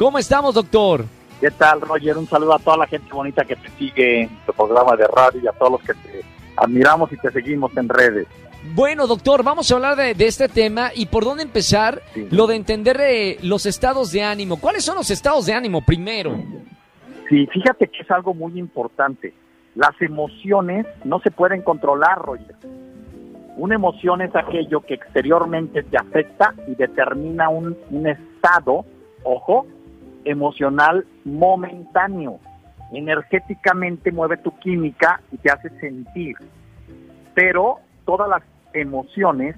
¿Cómo estamos, doctor? ¿Qué tal, Roger? Un saludo a toda la gente bonita que te sigue en tu programa de radio y a todos los que te admiramos y te seguimos en redes. Bueno, doctor, vamos a hablar de este tema y por dónde empezar, sí. Lo de entender los estados de ánimo. ¿Cuáles son los estados de ánimo primero? Sí, fíjate que es algo muy importante. Las emociones no se pueden controlar, Roger. Una emoción es aquello que exteriormente te afecta y determina un estado, ojo, emocional momentáneo. Energéticamente mueve tu química y te hace sentir, pero todas las emociones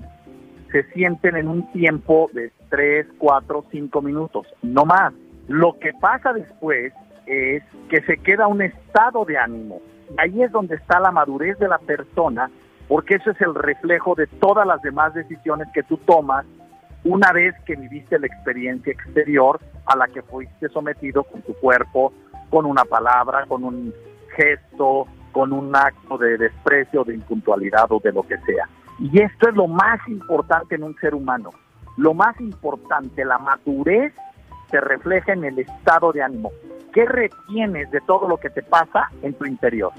se sienten en un tiempo de 3, 4, 5 minutos, no más. Lo que pasa después es que se queda un estado de ánimo. Ahí es donde está la madurez de la persona, porque eso es el reflejo de todas las demás decisiones que tú tomas una vez que viviste la experiencia exterior a la que fuiste sometido con tu cuerpo, con una palabra, con un gesto, con un acto de desprecio, de impuntualidad o de lo que sea. Y esto es lo más importante en un ser humano. Lo más importante, la madurez se refleja en el estado de ánimo. ¿Qué retienes de todo lo que te pasa en tu interior?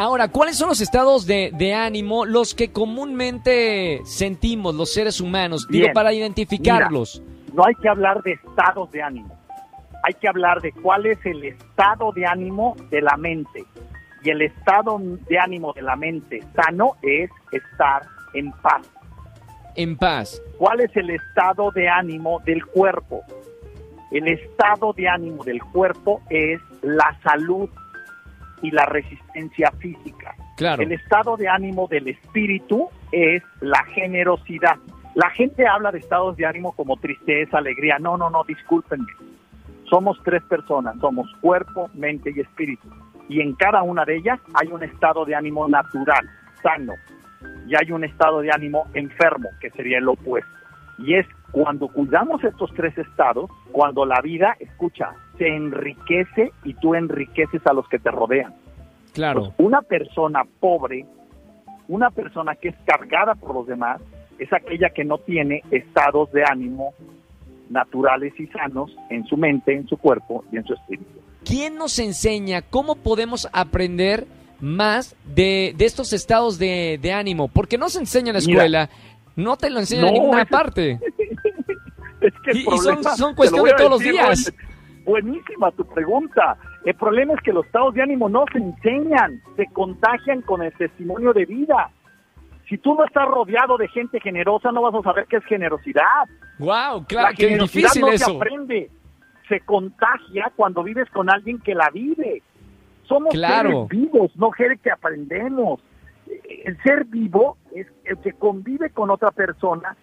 Ahora, ¿cuáles son los estados de ánimo, los que comúnmente sentimos los seres humanos? Bien, digo, para identificarlos. Mira, no hay que hablar de estados de ánimo. Hay que hablar de cuál es el estado de ánimo de la mente. Y el estado de ánimo de la mente sano es estar en paz. En paz. ¿Cuál es el estado de ánimo del cuerpo? El estado de ánimo del cuerpo es la salud y la resistencia física. Claro. El estado de ánimo del espíritu es la generosidad. La gente habla de estados de ánimo como tristeza, alegría. No, discúlpenme. Somos tres personas, somos cuerpo, mente y espíritu. Y en cada una de ellas hay un estado de ánimo natural, sano, y hay un estado de ánimo enfermo, que sería el opuesto. Y es cuando cuidamos estos tres estados, cuando la vida, escucha, se enriquece y tú enriqueces a los que te rodean. Claro. Pues una persona pobre, una persona que es cargada por los demás, es aquella que no tiene estados de ánimo naturales y sanos en su mente, en su cuerpo y en su espíritu. ¿Quién nos enseña cómo podemos aprender más de estos estados de ánimo? Porque no se enseña en la escuela, no te lo enseña en ninguna parte. Es que el problema, y son cuestión de todos los días. Buenísima tu pregunta. El problema es que los estados de ánimo no se enseñan, se contagian con el testimonio de vida. Si tú no estás rodeado de gente generosa, no vas a saber qué es generosidad. Wow, claro, qué difícil eso. La generosidad no se aprende. Se contagia cuando vives con alguien que la vive. Somos seres vivos, no seres que aprendemos. El ser vivo es el que convive con otra persona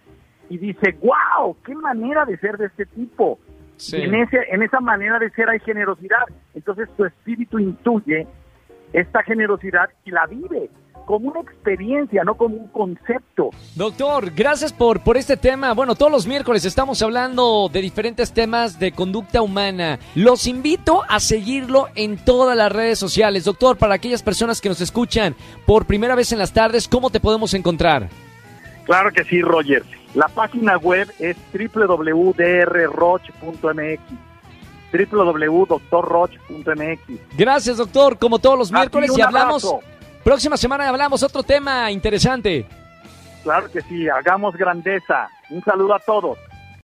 y dice, wow, qué manera de ser de este tipo. Sí. En esa manera de ser hay generosidad. Entonces tu espíritu intuye esta generosidad y la vive como una experiencia, no como un concepto. Doctor, gracias por este tema. Bueno, todos los miércoles estamos hablando de diferentes temas de conducta humana. Los invito a seguirlo en todas las redes sociales. Doctor, para aquellas personas que nos escuchan por primera vez en las tardes, ¿cómo te podemos encontrar? Claro que sí, Roger. La página web es www.doctorroch.mx. www.doctorroch.mx. Gracias, doctor, como todos los miércoles y hablamos. Próxima semana hablamos otro tema interesante. Claro que sí, hagamos grandeza. Un saludo a todos.